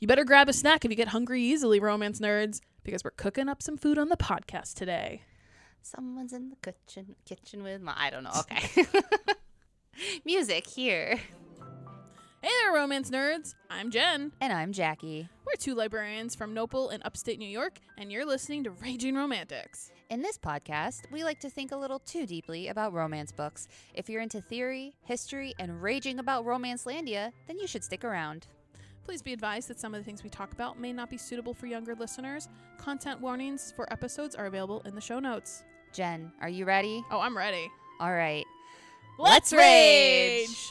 You better grab a snack if you get hungry easily, romance nerds, because we're cooking up some food on the podcast today. Someone's in the kitchen with my... I don't know. Okay. Music here. Hey there, romance nerds. I'm Jen. And I'm Jackie. We're two librarians from Nopal in upstate New York, and you're listening to Raging Romantics. In this podcast, we like to think a little too deeply about romance books. If you're into theory, history, and raging about Romancelandia, then you should stick around. Please be advised that some of the things we talk about may not be suitable for younger listeners. Content warnings for episodes are available in the show notes. Jen, are you ready? Oh, I'm ready. All right. Let's rage!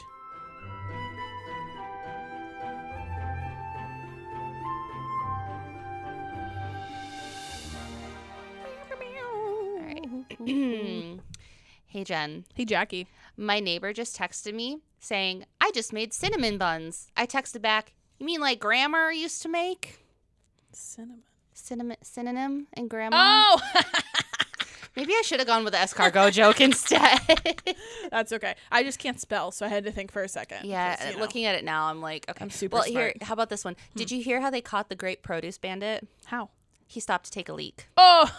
Hey, Jen. Hey, Jackie. My neighbor just texted me saying, I just made cinnamon buns. I texted back, you mean like grandma used to make? Cinnamon. Synonym and grandma. Oh! Maybe I should have gone with the escargot joke instead. That's okay. I just can't spell, so I had to think for a second. Yeah, looking at it now, I'm like, okay. I'm super smart. Here, how about this one? Did you hear how they caught the Great Produce Bandit? How? He stopped to take a leak. Oh!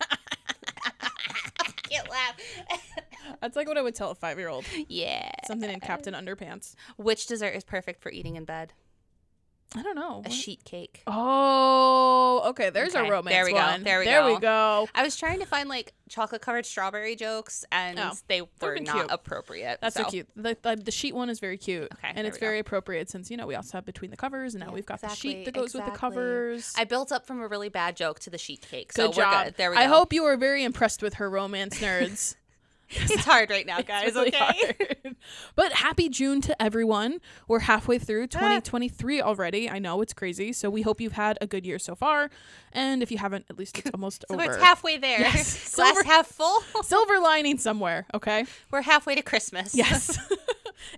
I can't laugh. That's like what I would tell a 5-year-old. Yeah. Something in Captain Underpants. Which dessert is perfect for eating in bed? I don't know. A sheet cake. Oh, okay. There's a romance there we one. Go. There we go. I was trying to find like chocolate-covered strawberry jokes, and they were not cute. Appropriate. That's so cute. The sheet one is very cute, okay, and it's very appropriate since, you know, we also have Between the Covers, and now we've got the sheet that goes with the covers. I built up from a really bad joke to the sheet cake, so we're good. There we go. I hope you were very impressed with her romance nerds. It's hard right now, guys. It's really hard. But happy June to everyone. We're halfway through 2023 already. I know, it's crazy. So we hope you've had a good year so far. And if you haven't, at least it's almost over. It's halfway there. Yes. Glass half full. Silver lining somewhere, okay? We're halfway to Christmas. Yes.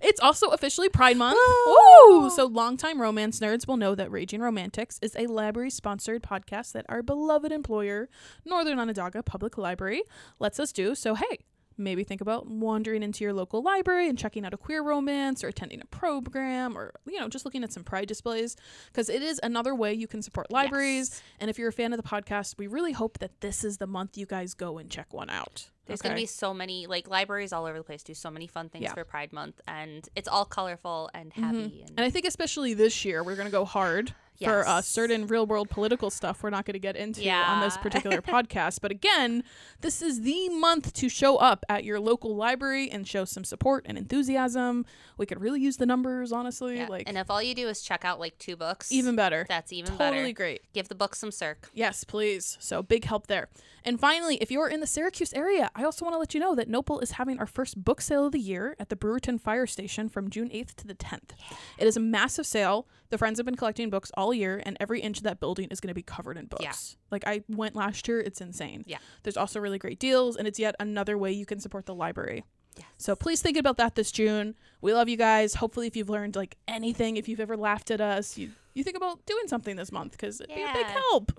It's also officially Pride Month. Ooh. So longtime romance nerds will know that Raging Romantics is a library-sponsored podcast that our beloved employer, Northern Onondaga Public Library, lets us do. So hey. Maybe think about wandering into your local library and checking out a queer romance or attending a program or, you know, just looking at some pride displays, because it is another way you can support libraries. Yes. And if you're a fan of the podcast, we really hope that this is the month you guys go and check one out. There's going to be so many, like, libraries all over the place do so many fun things for Pride Month, and it's all colorful and happy. Mm-hmm. And I think especially this year, we're going to go hard for certain real-world political stuff we're not going to get into on this particular podcast. But again, this is the month to show up at your local library and show some support and enthusiasm. We could really use the numbers, honestly. Yeah. Like, and if all you do is check out, like, 2 books. Even better. That's even better. Totally great. Give the books some circ. Yes, please. So big help there. And finally, if you're in the Syracuse area, I also want to let you know that Nopal is having our first book sale of the year at the Brewerton Fire Station from June 8th to the 10th. Yeah. It is a massive sale. The friends have been collecting books all year, and every inch of that building is going to be covered in books. Yeah. Like, I went last year. It's insane. Yeah. There's also really great deals, and it's yet another way you can support the library. Yes. So please think about that this June. We love you guys. Hopefully, if you've learned, like, anything, if you've ever laughed at us, you think about doing something this month, because it'd be a big help.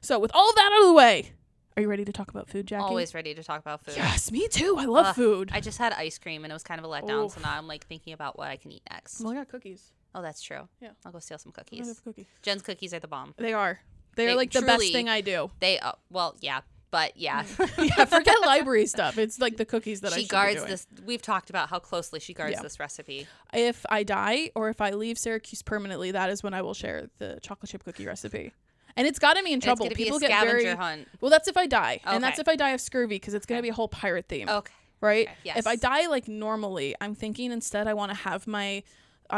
So with all that out of the way, are you ready to talk about food, Jackie? Always ready to talk about food. Yes, me too. I love food. I just had ice cream, and it was kind of a letdown, so now I'm, like, thinking about what I can eat next. Well, I got cookies. Oh, that's true. Yeah. I'll go steal some cookies. I have a cookie. Jen's cookies are the bomb. They are. They are, like, truly, the best thing I do. They, well, yeah. But, yeah. Yeah, forget library stuff. It's, like, the cookies that she guards this. We've talked about how closely she guards this recipe. If I die or if I leave Syracuse permanently, that is when I will share the chocolate chip cookie recipe. And it's gotten me in trouble. It's people be a get very hunt. Well, that's if I die, and that's if I die of scurvy, because it's gonna be a whole pirate theme. Okay, right? Okay. Yes. If I die like normally, I'm thinking instead I want to have my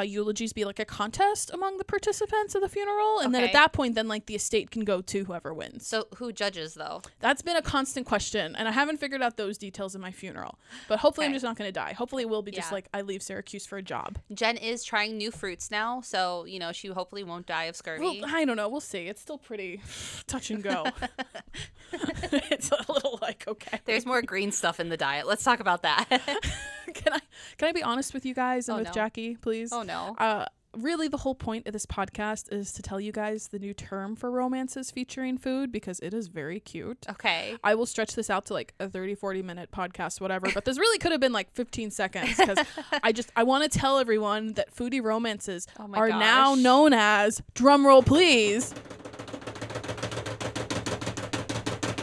eulogies be like a contest among the participants of the funeral, and then at that point, then like the estate can go to whoever wins. So who judges though? That's been a constant question, and I haven't figured out those details in my funeral. But hopefully, I'm just not gonna die. Hopefully, it will be just like I leave Syracuse for a job. Jen is trying new fruits now, so you know she hopefully won't die of scurvy. Well, I don't know. We'll see. It's still pretty touch and go. It's a little like there's more green stuff in the diet. Let's talk about that. Can I be honest with you guys and with Jackie, please? Oh no. really the whole point of this podcast is to tell you guys the new term for romances featuring food, because it is very cute. Okay. I will stretch this out to like a 30, 40 minute podcast, whatever. But this really could have been like 15 seconds because I want to tell everyone that foodie romances are now known as, drumroll please.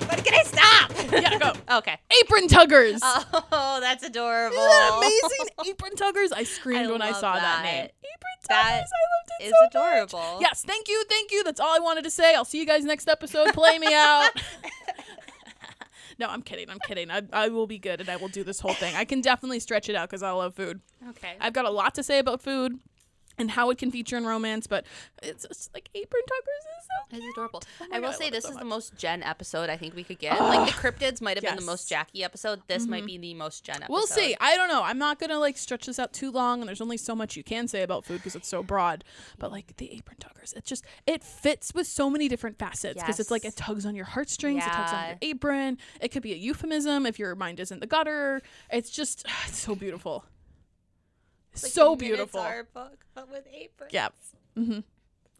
When can I stop? Yeah, go. Okay. Apron tuggers. Oh, that's adorable. Isn't that amazing? Apron tuggers. I screamed when I saw that name. Apron tuggers. I loved it so much. It's adorable. Yes. Thank you. Thank you. That's all I wanted to say. I'll see you guys next episode. Play me out. No, I'm kidding. I'm kidding. I will be good and I will do this whole thing. I can definitely stretch it out because I love food. Okay. I've got a lot to say about food and how it can feature in romance, but it's just like apron tuggers is so cute. It's adorable. Oh I will God, say I this so is much. The most Jen episode I think we could get. Like the cryptids might have been the most Jackie episode. This might be the most Jen episode. We'll see. I don't know. I'm not gonna like stretch this out too long, and there's only so much you can say about food because it's so broad. But like the apron tuggers, it's just it fits with so many different facets because it's like it tugs on your heartstrings, it tugs on your apron. It could be a euphemism if your mind isn't the gutter. It's just it's so beautiful. Like so beautiful. Our book, but with aprons. Yeah. Mm-hmm. Okay.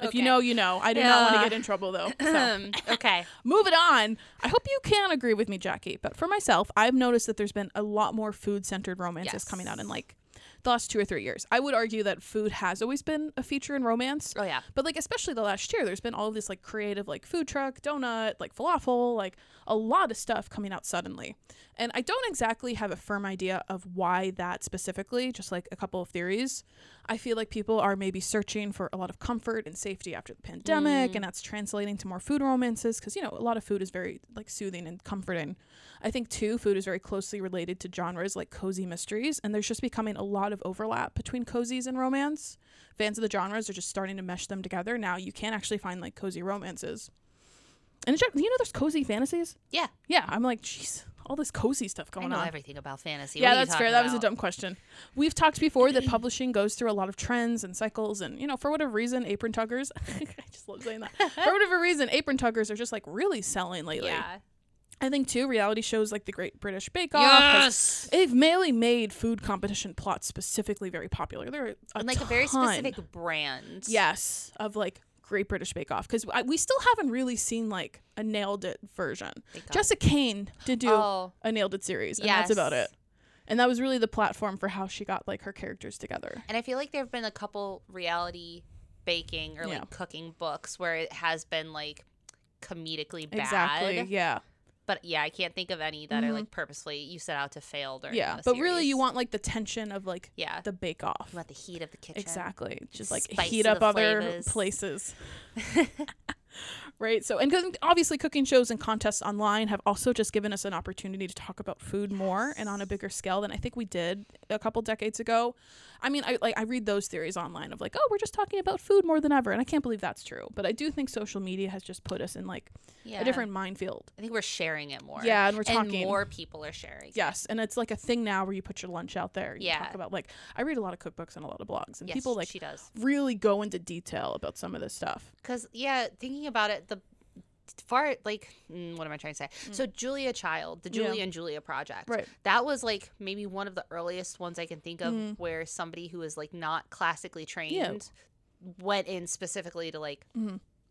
If you know, you know. I do not want to get in trouble, though. So. Okay. Moving on. I hope you can agree with me, Jackie. But for myself, I've noticed that there's been a lot more food-centered romances coming out in, like, the last 2 or 3 years. I would argue that food has always been a feature in romance. Oh, yeah. But, like, especially the last year, there's been all of this, like, creative, like, food truck, donut, like, falafel, like, a lot of stuff coming out suddenly. And I don't exactly have a firm idea of why that specifically, just like a couple of theories. I feel like people are maybe searching for a lot of comfort and safety after the pandemic, and that's translating to more food romances because, you know, a lot of food is very like soothing and comforting. I think, too, food is very closely related to genres like cozy mysteries, and there's just becoming a lot of overlap between cozies and romance. Fans of the genres are just starting to mesh them together. Now you can actually find like cozy romances. And you know there's cozy fantasies? Yeah. Yeah. I'm like, jeez, all this cozy stuff going on. I know everything about fantasy. Yeah, that's fair. That was a dumb question. We've talked before that publishing goes through a lot of trends and cycles. And, you know, for whatever reason, apron tuggers. I just love saying that. For whatever reason, apron tuggers are just like really selling lately. Yeah. I think, too, reality shows like the Great British Bake Off. Yes! They've mainly made food competition plots specifically very popular. There are a very specific brand. Yes. Of like Great British Bake Off, because we still haven't really seen like a nailed it version. Jessica Kane did do a nailed it series, and that's about it. And that was really the platform for how she got like her characters together. And I feel like there have been a couple reality baking or like cooking books where it has been like comedically bad. Exactly. Yeah. But yeah, I can't think of any that are like purposely you set out to fail during the series. But really you want like the tension of like the bake off. You want the heat of the kitchen. Exactly. Just like spice heat up other flavors. Places. Right. So, and obviously cooking shows and contests online have also just given us an opportunity to talk about food more and on a bigger scale than I think we did a couple decades ago. I mean, I read those theories online of like, oh, we're just talking about food more than ever. And I can't believe that's true. But I do think social media has just put us in like a different minefield. I think we're sharing it more. Yeah. And we're talking. And more people are sharing. Yes. And it's like a thing now where you put your lunch out there. You talk about like, I read a lot of cookbooks and a lot of blogs. And people like she does. Really go into detail about some of this stuff. Because, thinking about it, what am I trying to say? So Julia Child, the Julia and Julia Project, right? That was like maybe one of the earliest ones I can think of where somebody who is like not classically trained went in specifically to like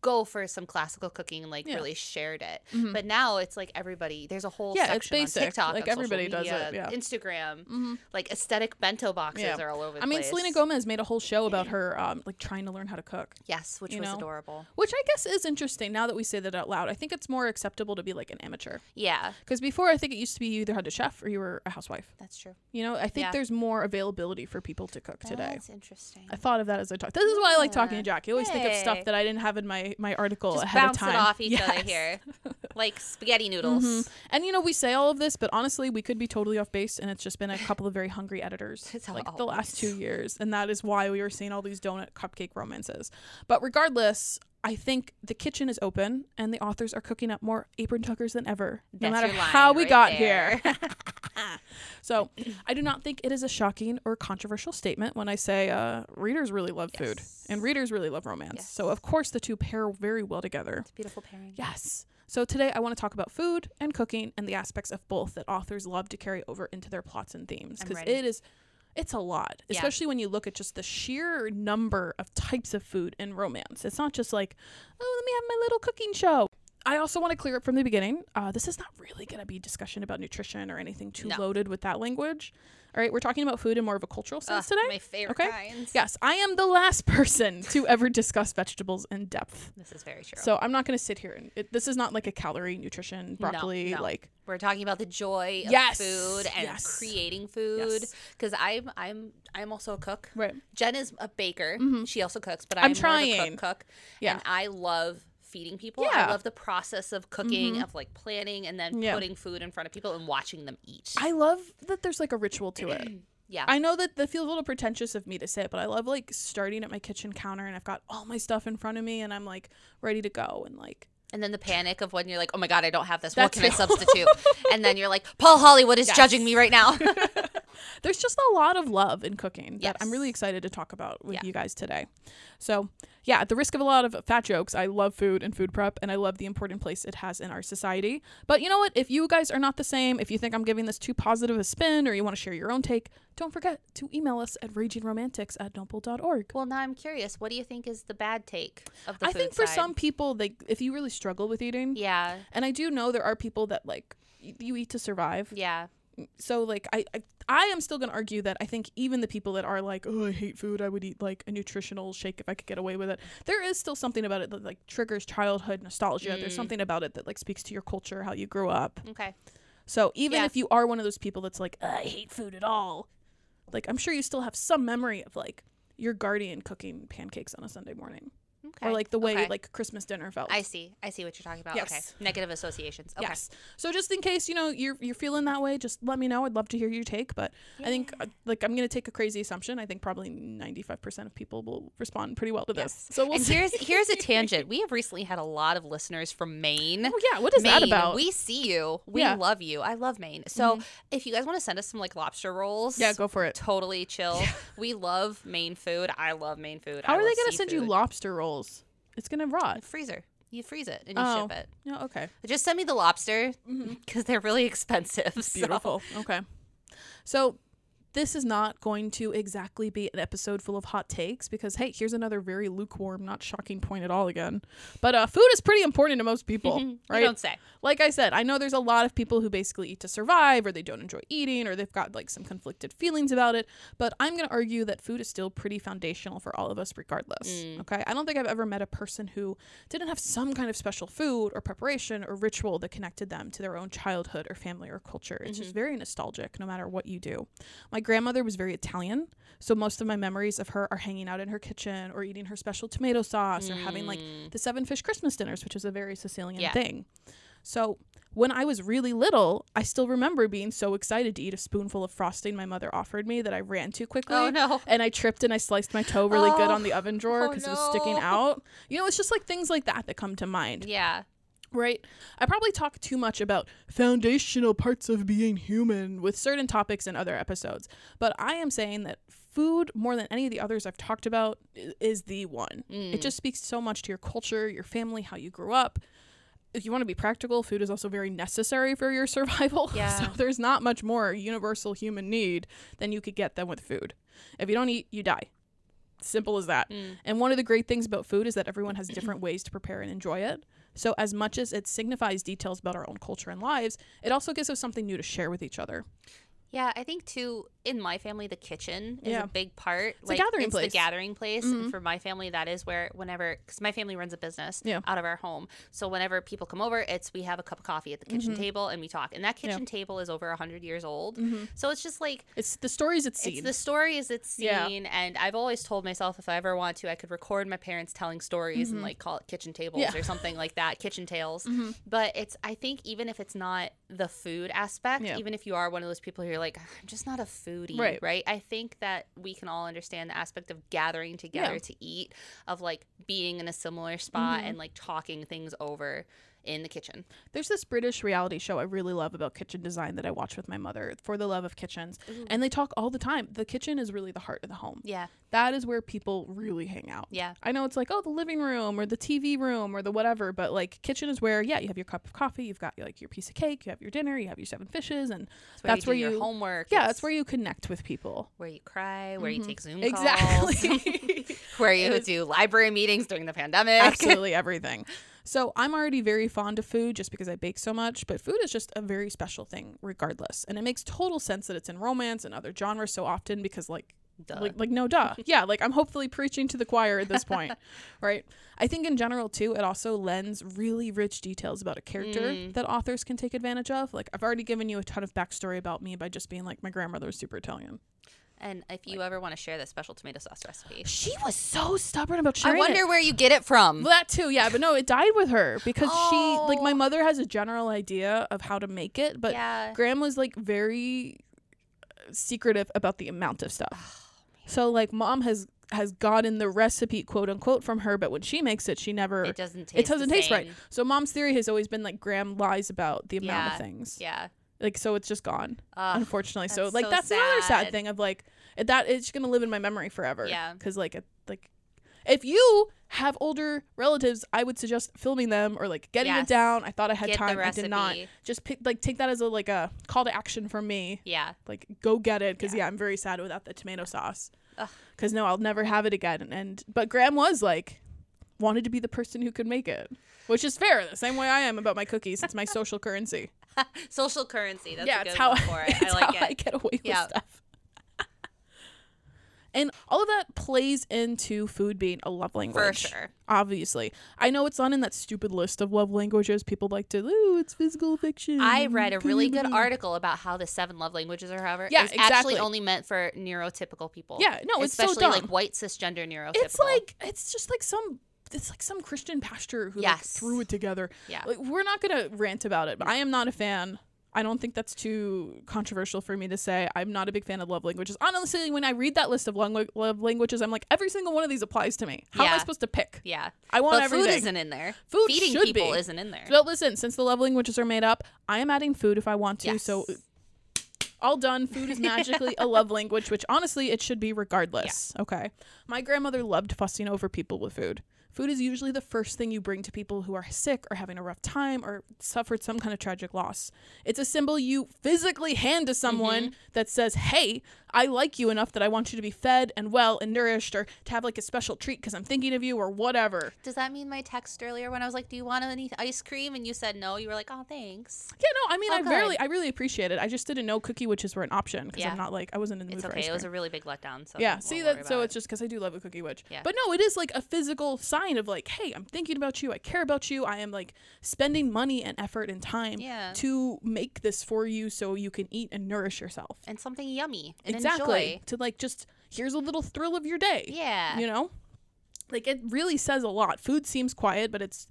go for some classical cooking and like really shared it. But now it's like everybody, there's a whole section on TikTok, like everybody does it, Instagram, like aesthetic bento boxes are all over the place. I mean, Selena Gomez made a whole show about her like trying to learn how to cook, which was adorable, which I guess is interesting now that we say that out loud. I think it's more acceptable to be like an amateur, because before I think it used to be you either had to chef or you were a housewife. That's true. You know, I think there's more availability for people to cook today. That's interesting. I thought of that as I talked. This is why I like talking to Jack. You always think of stuff that I didn't have in my article just ahead of time. Just bounce it off each other here. Like spaghetti noodles. And you know, we say all of this, but honestly, we could be totally off base, and it's just been a couple of very hungry editors the last 2 years. And that is why we were seeing all these donut cupcake romances. But regardless, I think the kitchen is open and the authors are cooking up more apron tuggers than ever. No matter how we got here. So I do not think it is a shocking or controversial statement when I say readers really love food and readers really love romance. Yes. So of course the two pair very well together. It's a beautiful pairing. Yes. So today I want to talk about food and cooking and the aspects of both that authors love to carry over into their plots and themes. Because it is It's a lot, especially when you look at just the sheer number of types of food in romance. It's not just like, oh, let me have my little cooking show. I also want to clear up from the beginning. This is not really going to be discussion about nutrition or anything too loaded with that language. All right. We're talking about food in more of a cultural sense today. My favorite kinds. Yes. I am the last person to ever discuss vegetables in depth. This is very true. So I'm not going to sit here. This is not like a calorie, nutrition, broccoli. No. Like, we're talking about the joy of food and creating food. Because I'm also a cook. Right. Jen is a baker. Mm-hmm. She also cooks, but I'm trying. More of a cook. Yeah. And I love feeding people. Yeah. I love the process of cooking, of like planning and then putting food in front of people and watching them eat. I love that there's like a ritual to it. Yeah. I know that feels a little pretentious of me to say it, but I love like starting at my kitchen counter and I've got all my stuff in front of me and I'm like ready to go and like. And then the panic of when you're like, oh my God, I don't have this. What can I substitute? And then you're like, Paul Hollywood is judging me right now. There's just a lot of love in cooking that I'm really excited to talk about with you guys today. So yeah, at the risk of a lot of fat jokes, I love food and food prep, and I love the important place it has in our society. But you know what? If you guys are not the same, if you think I'm giving this too positive a spin or you want to share your own take, don't forget to email us at ragingromantics@nopl.org. Well, now I'm curious. What do you think is the bad take of the food side? I think for some people, if you really struggle with eating. Yeah. And I do know there are people that like you eat to survive. Yeah. So like I am still going to argue that I think even the people that are like, oh, I hate food, I would eat like a nutritional shake if I could get away with it. There is still something about it that like triggers childhood nostalgia. There's something about it that like speaks to your culture, how you grew up. Okay. So even if you are one of those people that's like, I hate food at all, like I'm sure you still have some memory of like your guardian cooking pancakes on a Sunday morning. Okay. Or like the way like Christmas dinner felt. I see what you're talking about. Yes. Okay. Negative associations. Okay. Yes. So just in case, you know, you're feeling that way, just let me know. I'd love to hear your take. But I think like I'm going to take a crazy assumption. I think probably 95% of people will respond pretty well to this. So we'll see. Here's a tangent. We have recently had a lot of listeners from Maine. Oh yeah. What is Maine, that about? We see you. We love you. I love Maine. So if you guys want to send us some like lobster rolls. Yeah, go for it. Totally chill. Yeah. We love Maine food. I love Maine food. How are they going to send you lobster rolls? It's gonna rot. Freezer. You freeze it and you ship it. No, okay. Just send me the lobster because they're really expensive. It's beautiful. Okay. So this is not going to exactly be an episode full of hot takes because hey, here's another very lukewarm, not shocking point at all again. But food is pretty important to most people, right? You don't say. Like I said, I know there's a lot of people who basically eat to survive, or they don't enjoy eating, or they've got like some conflicted feelings about it. But I'm going to argue that food is still pretty foundational for all of us, regardless. Okay, I don't think I've ever met a person who didn't have some kind of special food or preparation or ritual that connected them to their own childhood or family or culture. It's just very nostalgic, no matter what you do. My grandmother was very Italian, so most of my memories of her are hanging out in her kitchen or eating her special tomato sauce or having like the 7-fish Christmas dinners, which is a very Sicilian thing. So when I was really little, I still remember being so excited to eat a spoonful of frosting my mother offered me that I ran too quickly. Oh, no. And I tripped and I sliced my toe really good on the oven drawer because it was sticking out. You know, it's just like things like that that come to mind. Yeah. Right. I probably talk too much about foundational parts of being human with certain topics in other episodes, but I am saying that food, more than any of the others I've talked about, is the one. It just speaks so much to your culture, your family, how you grew up. If you want to be practical, food is also very necessary for your survival. Yeah. So there's not much more universal human need than you could get than with food. If you don't eat, you die. Simple as that. And one of the great things about food is that everyone has different ways to prepare and enjoy it. So as much as it signifies details about our own culture and lives, it also gives us something new to share with each other. Yeah, I think too, in my family, the kitchen is a big part. It's like, a gathering place. It's the gathering place. And for my family, that is where whenever, because my family runs a business out of our home. So whenever people come over, we have a cup of coffee at the kitchen table and we talk. And that kitchen table is over 100 years old. So it's just like. It's the stories it's seen. And I've always told myself if I ever want to, I could record my parents telling stories and like call it kitchen tables or something like that. Kitchen tales. But I think even if it's not the food aspect, even if you are one of those people who are like, I'm just not a foodie, right? I think that we can all understand the aspect of gathering together to eat, of like being in a similar spot and like talking things over in the kitchen. There's this British reality show I really love about kitchen design that I watch with my mother, For the Love of Kitchens. Ooh. And they talk all the time. The kitchen is really the heart of the home. Yeah. That is where people really hang out. Yeah. I know it's like, oh, the living room or the TV room or the whatever, but like kitchen is where, yeah, you have your cup of coffee, you've got like your piece of cake, you have your dinner, you have your seven fishes, and that's where you do your homework. Yeah, that's where you connect with people. Where you cry, where you take Zoom calls. Exactly. Where you do library meetings during the pandemic. Absolutely everything. So I'm already very fond of food just because I bake so much, but food is just a very special thing regardless. And it makes total sense that it's in romance and other genres so often because like, no duh. Yeah, like I'm hopefully preaching to the choir at this point, right? I think in general too, it also lends really rich details about a character that authors can take advantage of. Like I've already given you a ton of backstory about me by just being like, my grandmother was super Italian. And if you ever want to share that special tomato sauce recipe. She was so stubborn about sharing it. I wonder where you get it from. Well, that too, yeah. But no, it died with her because she, like my mother has a general idea of how to make it. But Graham was like very secretive about the amount of stuff. Oh, so like mom has gotten the recipe, quote unquote, from her. But when she makes it, she never. It doesn't taste right. So mom's theory has always been like Graham lies about the amount of things. Yeah. Like, so it's just gone, unfortunately. So, like, that's another sad thing of, like, that it's going to live in my memory forever. Yeah. Because, like, if you have older relatives, I would suggest filming them or, like, getting it down. I thought I had time. I did not. Just, take that as, like, a call to action from me. Yeah. Like, go get it. Because, yeah, I'm very sad without the tomato sauce. Because, no, I'll never have it again. But Graham was, like, wanted to be the person who could make it. Which is fair. The same way I am about my cookies. It's my social currency. Social currency. That's a good one for it. I like it. I get away with stuff. And all of that plays into food being a love language. For sure. Obviously. I know it's not in that stupid list of love languages. People like to, it's physical fiction. I read a really good article about how the 7 love languages or however is actually only meant for neurotypical people. Yeah, no, it's especially so dumb. Like white cisgender neurotypical. It's like some Christian pastor who threw it together. Yeah. Like, we're not going to rant about it, but I am not a fan. I don't think that's too controversial for me to say. I'm not a big fan of love languages. Honestly, when I read that list of love languages, I'm like, every single one of these applies to me. How am I supposed to pick? Yeah. I want everything. Food isn't in there. Food Feeding should people be. Isn't in there. So listen, since the love languages are made up, I am adding food if I want to. Yes. So all done. Food is magically a love language, which honestly, it should be regardless. Yeah. Okay. My grandmother loved fussing over people with food. Food is usually the first thing you bring to people who are sick or having a rough time or suffered some kind of tragic loss. It's a symbol you physically hand to someone that says, hey, I like you enough that I want you to be fed and well and nourished, or to have like a special treat because I'm thinking of you or whatever. Does that mean my text earlier when I was like, do you want any ice cream? And you said no. You were like, oh, thanks. Yeah, no, I mean, I really appreciate it. I just didn't know cookie witches were an option because I'm not like, I wasn't in the mood for ice cream. It was a really big letdown. So yeah, see that. So it's just because I do love a cookie witch. Yeah. But no, it is like a physical sign of like, hey, I'm thinking about you. I care about you. I am like spending money and effort and time to make this for you so you can eat and nourish yourself. And something yummy. And enjoy. To like, just here's a little thrill of your day. Yeah. You know, like it really says a lot. Food seems quiet, but it's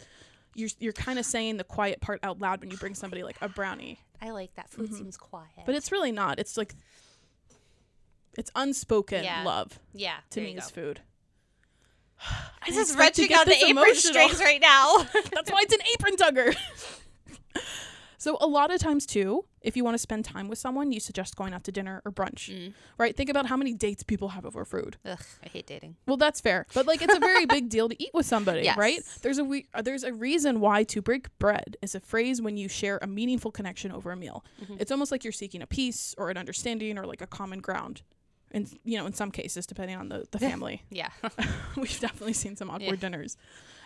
you're kind of saying the quiet part out loud when you bring somebody like a brownie. I like that. Food seems quiet, but it's really not. It's like it's unspoken love. Yeah. To me is food. I'm just wrenching out the apron strings right now. That's why it's an apron tugger. So a lot of times, too, if you want to spend time with someone, you suggest going out to dinner or brunch, right? Think about how many dates people have over food. Ugh, I hate dating. Well, that's fair. But, like, it's a very big deal to eat with somebody, right? There's a reason why to break bread is a phrase when you share a meaningful connection over a meal. It's almost like you're seeking a peace or an understanding or, like, a common ground. And, you know, in some cases, depending on the family. Yeah. We've definitely seen some awkward dinners.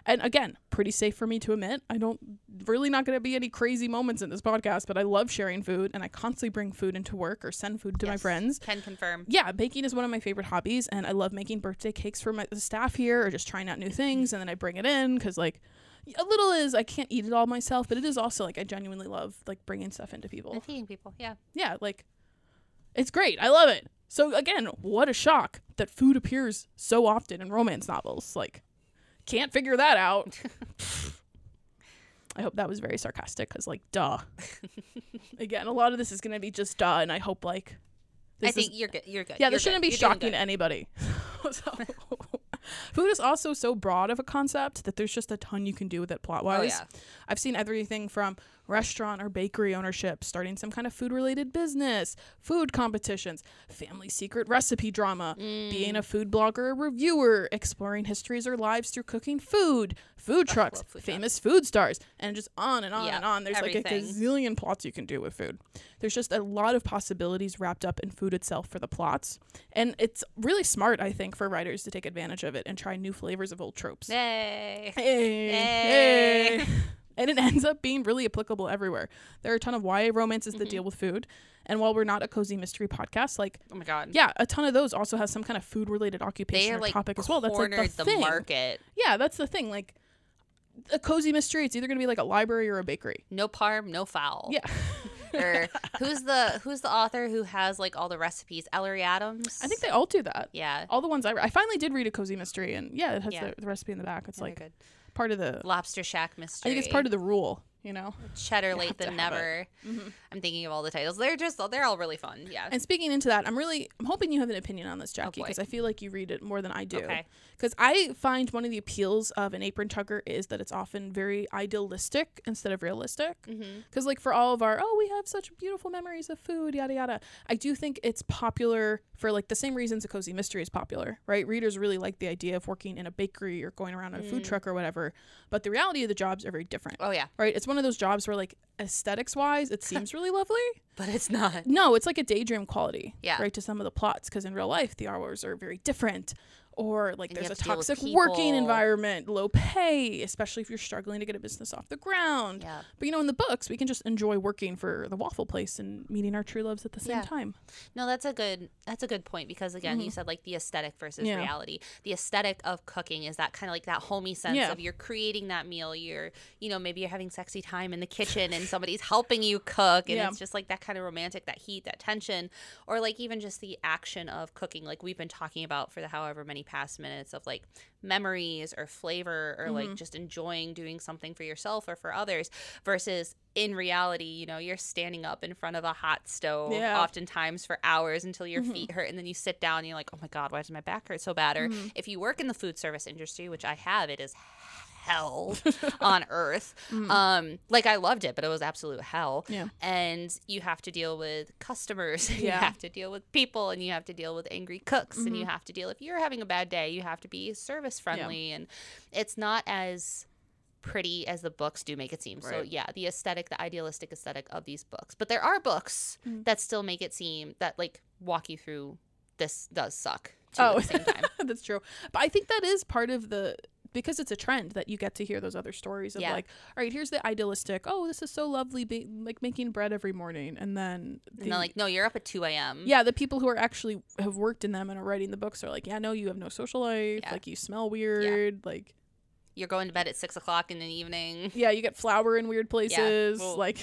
And again, pretty safe for me to admit, not going to be any crazy moments in this podcast, but I love sharing food and I constantly bring food into work or send food to my friends. Can confirm. Yeah. Baking is one of my favorite hobbies and I love making birthday cakes for the staff here or just trying out new things. And then I bring it in because like a little is I can't eat it all myself, but it is also like I genuinely love like bringing stuff into people. And feeding people. Yeah. Yeah. Like it's great. I love it. So again, what a shock that food appears so often in romance novels. Like, can't figure that out. I hope that was very sarcastic because, like, duh. Again, a lot of this is going to be just duh, and I hope, like... I think you're good. Yeah, this shouldn't be shocking to anybody. So, Food is also so broad of a concept that there's just a ton you can do with it plot-wise. Oh, yeah. I've seen everything from restaurant or bakery ownership, starting some kind of food-related business, food competitions, family secret recipe drama, being a food blogger or reviewer, exploring histories or lives through cooking food, food trucks, famous food stars, and just on and on and on. There's everything. Like a gazillion plots you can do with food. There's just a lot of possibilities wrapped up in food itself for the plots. And it's really smart, I think, for writers to take advantage of it and try new flavors of old tropes. Yay! Hey! Hey! And it ends up being really applicable everywhere. There are a ton of YA romances that deal with food. And while we're not a cozy mystery podcast, like, oh my God, yeah, a ton of those also has some kind of food related occupation or like topic as well. That's like the thing. Market. Yeah, that's the thing. Like a cozy mystery, it's either going to be like a library or a bakery. No harm, no foul. Yeah. Or who's the author who has like all the recipes? Ellery Adams. I think they all do that. Yeah. All the ones I finally did read a cozy mystery, and yeah, it has the recipe in the back. It's like good. Part of the Lobster Shack mystery. I think it's part of the rule, you know. Cheddar Late Than Never. Mm-hmm. I'm thinking of all the titles. They're all really fun. Yeah. And speaking into that, I'm hoping you have an opinion on this, Jackie, because I feel like you read it more than I do. Okay. Because I find one of the appeals of an apron tugger is that it's often very idealistic instead of realistic. Because like for all of our we have such beautiful memories of food, yada yada. I do think it's popular for like the same reasons a cozy mystery is popular, right? Readers really like the idea of working in a bakery or going around on a food truck or whatever. But the reality of the jobs are very different. Oh yeah. Right? It's one of those jobs where like aesthetics wise it seems really lovely, but it's not. No, it's like a daydream quality right to some of the plots, because in real life the hours are very different, or like there's a toxic working environment, low pay, especially if you're struggling to get a business off the ground. But you know, in the books we can just enjoy working for the waffle place and meeting our true loves at the same time. No, that's a good point, because again you said like the aesthetic versus reality. The aesthetic of cooking is that kind of like that homey sense of you're creating that meal, you're, you know, maybe you're having sexy time in the kitchen and somebody's helping you cook, and it's just like that kind of romantic, that heat, that tension, or like even just the action of cooking, like we've been talking about for the however many past minutes, of like memories or flavor or like just enjoying doing something for yourself or for others, versus in reality, you know, you're standing up in front of a hot stove oftentimes for hours until your feet hurt, and then you sit down and you're like, oh my God, why does my back hurt so bad? Or if you work in the food service industry, which I have, it is hell on earth. Like I loved it, but it was absolute hell. And you have to deal with customers, and you have to deal with people, and you have to deal with angry cooks, and you have to deal, if you're having a bad day, you have to be service friendly, and it's not as pretty as the books do make it seem. So yeah, the aesthetic, the idealistic aesthetic of these books. But there are books that still make it seem that like walk you through this does suck too at the same time. That's true. But I think that is part of the, because it's a trend that you get to hear those other stories of like, all right, here's the idealistic, oh, this is so lovely, like making bread every morning, and then and then like, no, you're up at 2 a.m. The people who are actually have worked in them and are writing the books are like, yeah, no, you have no social life, like you smell weird, like you're going to bed at 6:00 in the evening. Yeah, you get flour in weird places. Yeah. Well, like,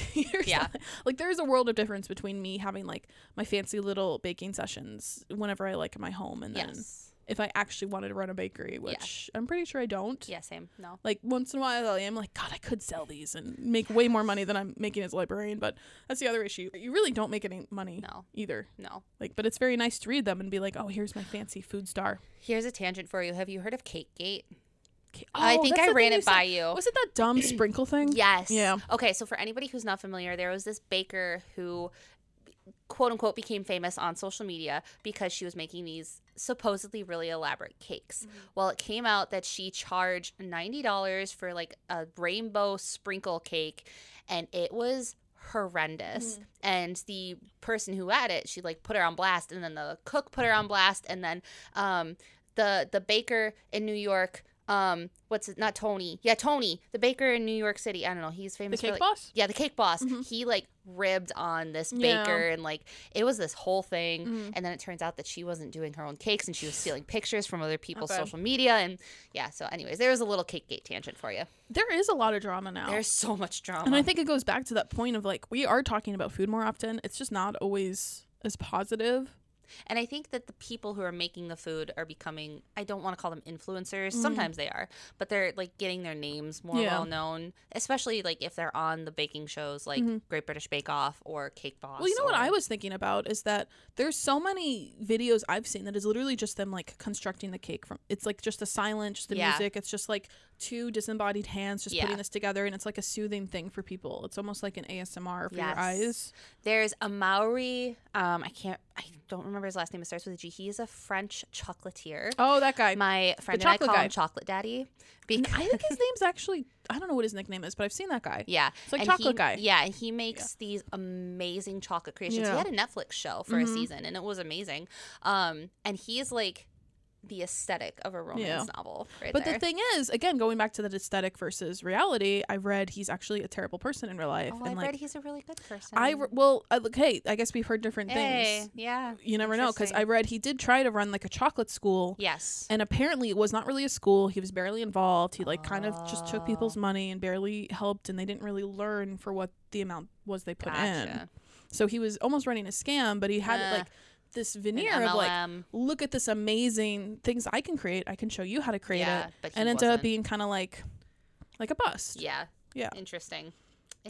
like there's a world of difference between me having like my fancy little baking sessions whenever I like in my home, and then if I actually wanted to run a bakery, which I'm pretty sure I don't. Yeah, same. No. Like once in a while I am like, God, I could sell these and make way more money than I'm making as a librarian. But that's the other issue. You really don't make any money either. No. Like, but it's very nice to read them and be like, oh, here's my fancy food star. Here's a tangent for you. Have you heard of Cakegate? Oh, I think I ran it by you. Was it that dumb sprinkle thing? Yes. Yeah. Okay, so for anybody who's not familiar, there was this baker who quote unquote became famous on social media because she was making these supposedly really elaborate cakes. Well, it came out that she charged $90 for like a rainbow sprinkle cake, and it was horrendous. And the person who had it, she like put her on blast, and then the cook put her on blast, and then the baker in New York, Tony, the baker in New York City, I don't know, he's famous for boss? Yeah, the cake boss. He like ribbed on this baker, and like it was this whole thing, and then it turns out that she wasn't doing her own cakes and she was stealing pictures from other people's social media, and so anyways, there was a little Cakegate tangent for you. There is a lot of drama now. There's so much drama, and I think it goes back to that point of like, we are talking about food more often, it's just not always as positive. And I think that the people who are making the food are becoming, I don't want to call them influencers. Mm-hmm. Sometimes they are, but they're like getting their names more well known, especially like if they're on the baking shows like mm-hmm. Great British Bake Off or Cake Boss. Well, you know what I was thinking about is that there's so many videos I've seen that is literally just them like constructing the cake from, it's like just the silence, just the music. It's just like two disembodied hands just putting this together, and it's like a soothing thing for people. It's almost like an ASMR for your eyes. There's a Maori, I don't remember his last name. It starts with a G. He is a French chocolatier. Oh, that guy. My friend and I call him Chocolate Daddy. Because I think his name's actually, I don't know what his nickname is, but I've seen that guy. Yeah. It's like Chocolate Guy. Yeah. And he makes these amazing chocolate creations. Yeah. He had a Netflix show for a season, and it was amazing. And he's like the aesthetic of a romance novel right but there. The thing is, again, going back to that aesthetic versus reality, I read he's actually a terrible person in real life. Oh, and I read he's a really good person. I guess we've heard different things. Yeah, you never know, because I read he did try to run like a chocolate school, and apparently it was not really a school. He was barely involved. He kind of just took people's money and barely helped, and they didn't really learn for what the amount was they put in. So he was almost running a scam, but he had it like this veneer of like, look at this amazing things I can create, I can show you how to create it, but and ended up being kind of like a bust. Interesting.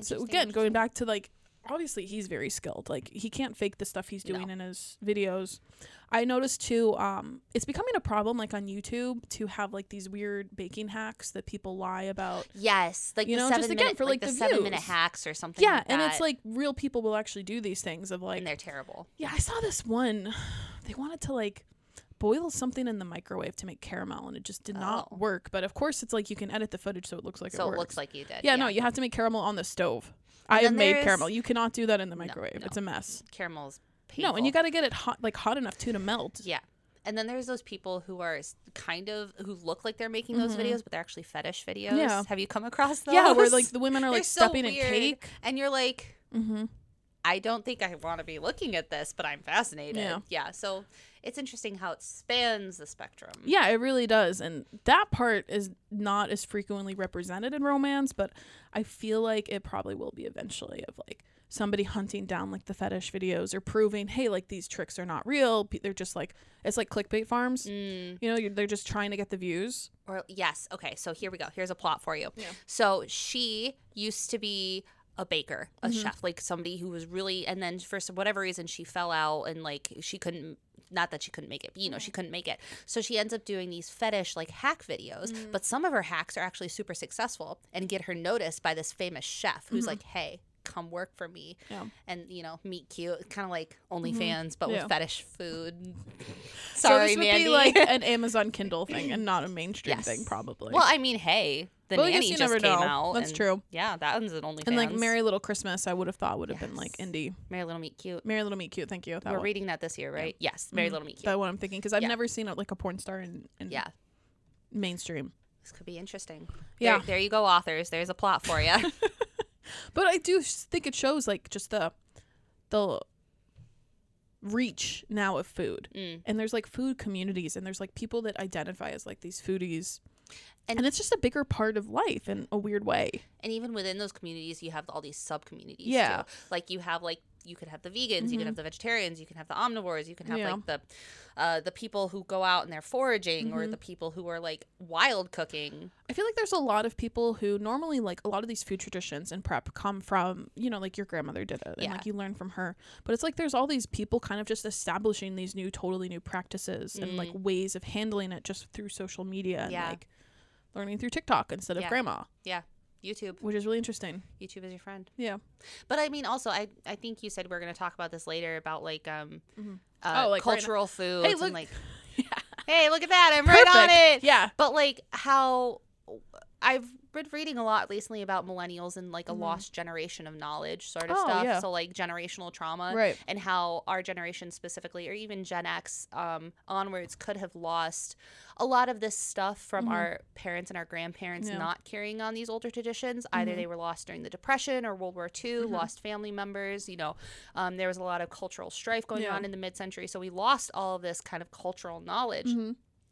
So again, going back to like, obviously he's very skilled, like he can't fake the stuff he's doing in his videos. I noticed too, it's becoming a problem like on YouTube to have like these weird baking hacks that people lie about. Yes, like you know, just again for like the 7 minute hacks or something. Yeah, like that. And it's like real people will actually do these things of like, and they're terrible. Yeah, I saw this one. They wanted to like boil something in the microwave to make caramel, and it just did not work. But of course, it's like you can edit the footage so it looks like it works. So it looks like you did. Yeah, no, you have to make caramel on the stove. And I have made caramel. You cannot do that in the microwave. No. It's a mess. Caramel's painful. No, and you got to get it hot, like hot enough too to melt. Yeah. And then there's those people who are kind of, who look like they're making those videos, but they're actually fetish videos. Yeah. Have you come across those? Yeah, where like the women are like stuffing in cake. And you're like, I don't think I want to be looking at this, but I'm fascinated. Yeah. So it's interesting how it spans the spectrum. Yeah, it really does. And that part is not as frequently represented in romance, but I feel like it probably will be eventually, of like somebody hunting down like the fetish videos or proving, hey, like these tricks are not real. They're just like, it's like clickbait farms. You know, they're just trying to get the views. Or okay, so here we go. Here's a plot for you. Yeah. So she used to be a baker, a chef, like somebody who was really, and then for some, whatever reason she fell out and like she couldn't, not that she couldn't make it, but you know, she couldn't make it. So she ends up doing these fetish like hack videos, but some of her hacks are actually super successful and get her noticed by this famous chef who's like, hey, come work for me. And you know, meet cute, kind of like OnlyFans, but with fetish food. Sorry, so this would Mandy. Be like an Amazon Kindle thing and not a mainstream thing, probably. Well, I mean, hey, the nanny just never came out. That's true. Yeah, that one's an OnlyFans. And like Merry Little Christmas, I would have thought would have been like indie. Merry Little Meet Cute. Merry Little Meet Cute. Thank you. We're reading that this year, right? Yeah. Yes, Merry Little Meet Cute. That's what I'm thinking, because I've never seen it like a porn star in mainstream. This could be interesting. Yeah, there you go, authors. There's a plot for you. But I do think it shows like just the reach now of food, and there's like food communities, and there's like people that identify as like these foodies, and it's just a bigger part of life in a weird way. And even within those communities, you have all these sub communities. Yeah, too. Like you have like, you could have the vegans, you could have the vegetarians, you can have the omnivores, you can have like the people who go out and they're foraging, or the people who are like wild cooking. I feel like there's a lot of people who normally, like a lot of these food traditions and prep come from, you know, like your grandmother did it, and like you learn from her. But it's like there's all these people kind of just establishing these new, totally new practices and like ways of handling it just through social media and like learning through TikTok instead of grandma. Yeah. YouTube. Which is really interesting. YouTube is your friend. Yeah. But I mean, also, I think you said we're going to talk about this later, about like like cultural foods. Hey, look. Like, hey, look at that. I'm perfect. Right on it. Yeah. But like how I've been reading a lot recently about millennials and like a lost generation of knowledge sort of stuff. Yeah. So like generational trauma. Right. And how our generation specifically, or even Gen X onwards, could have lost a lot of this stuff from our parents and our grandparents not carrying on these older traditions. Either they were lost during the Depression or World War II, lost family members, you know. There was a lot of cultural strife going on in the mid-century. So we lost all of this kind of cultural knowledge.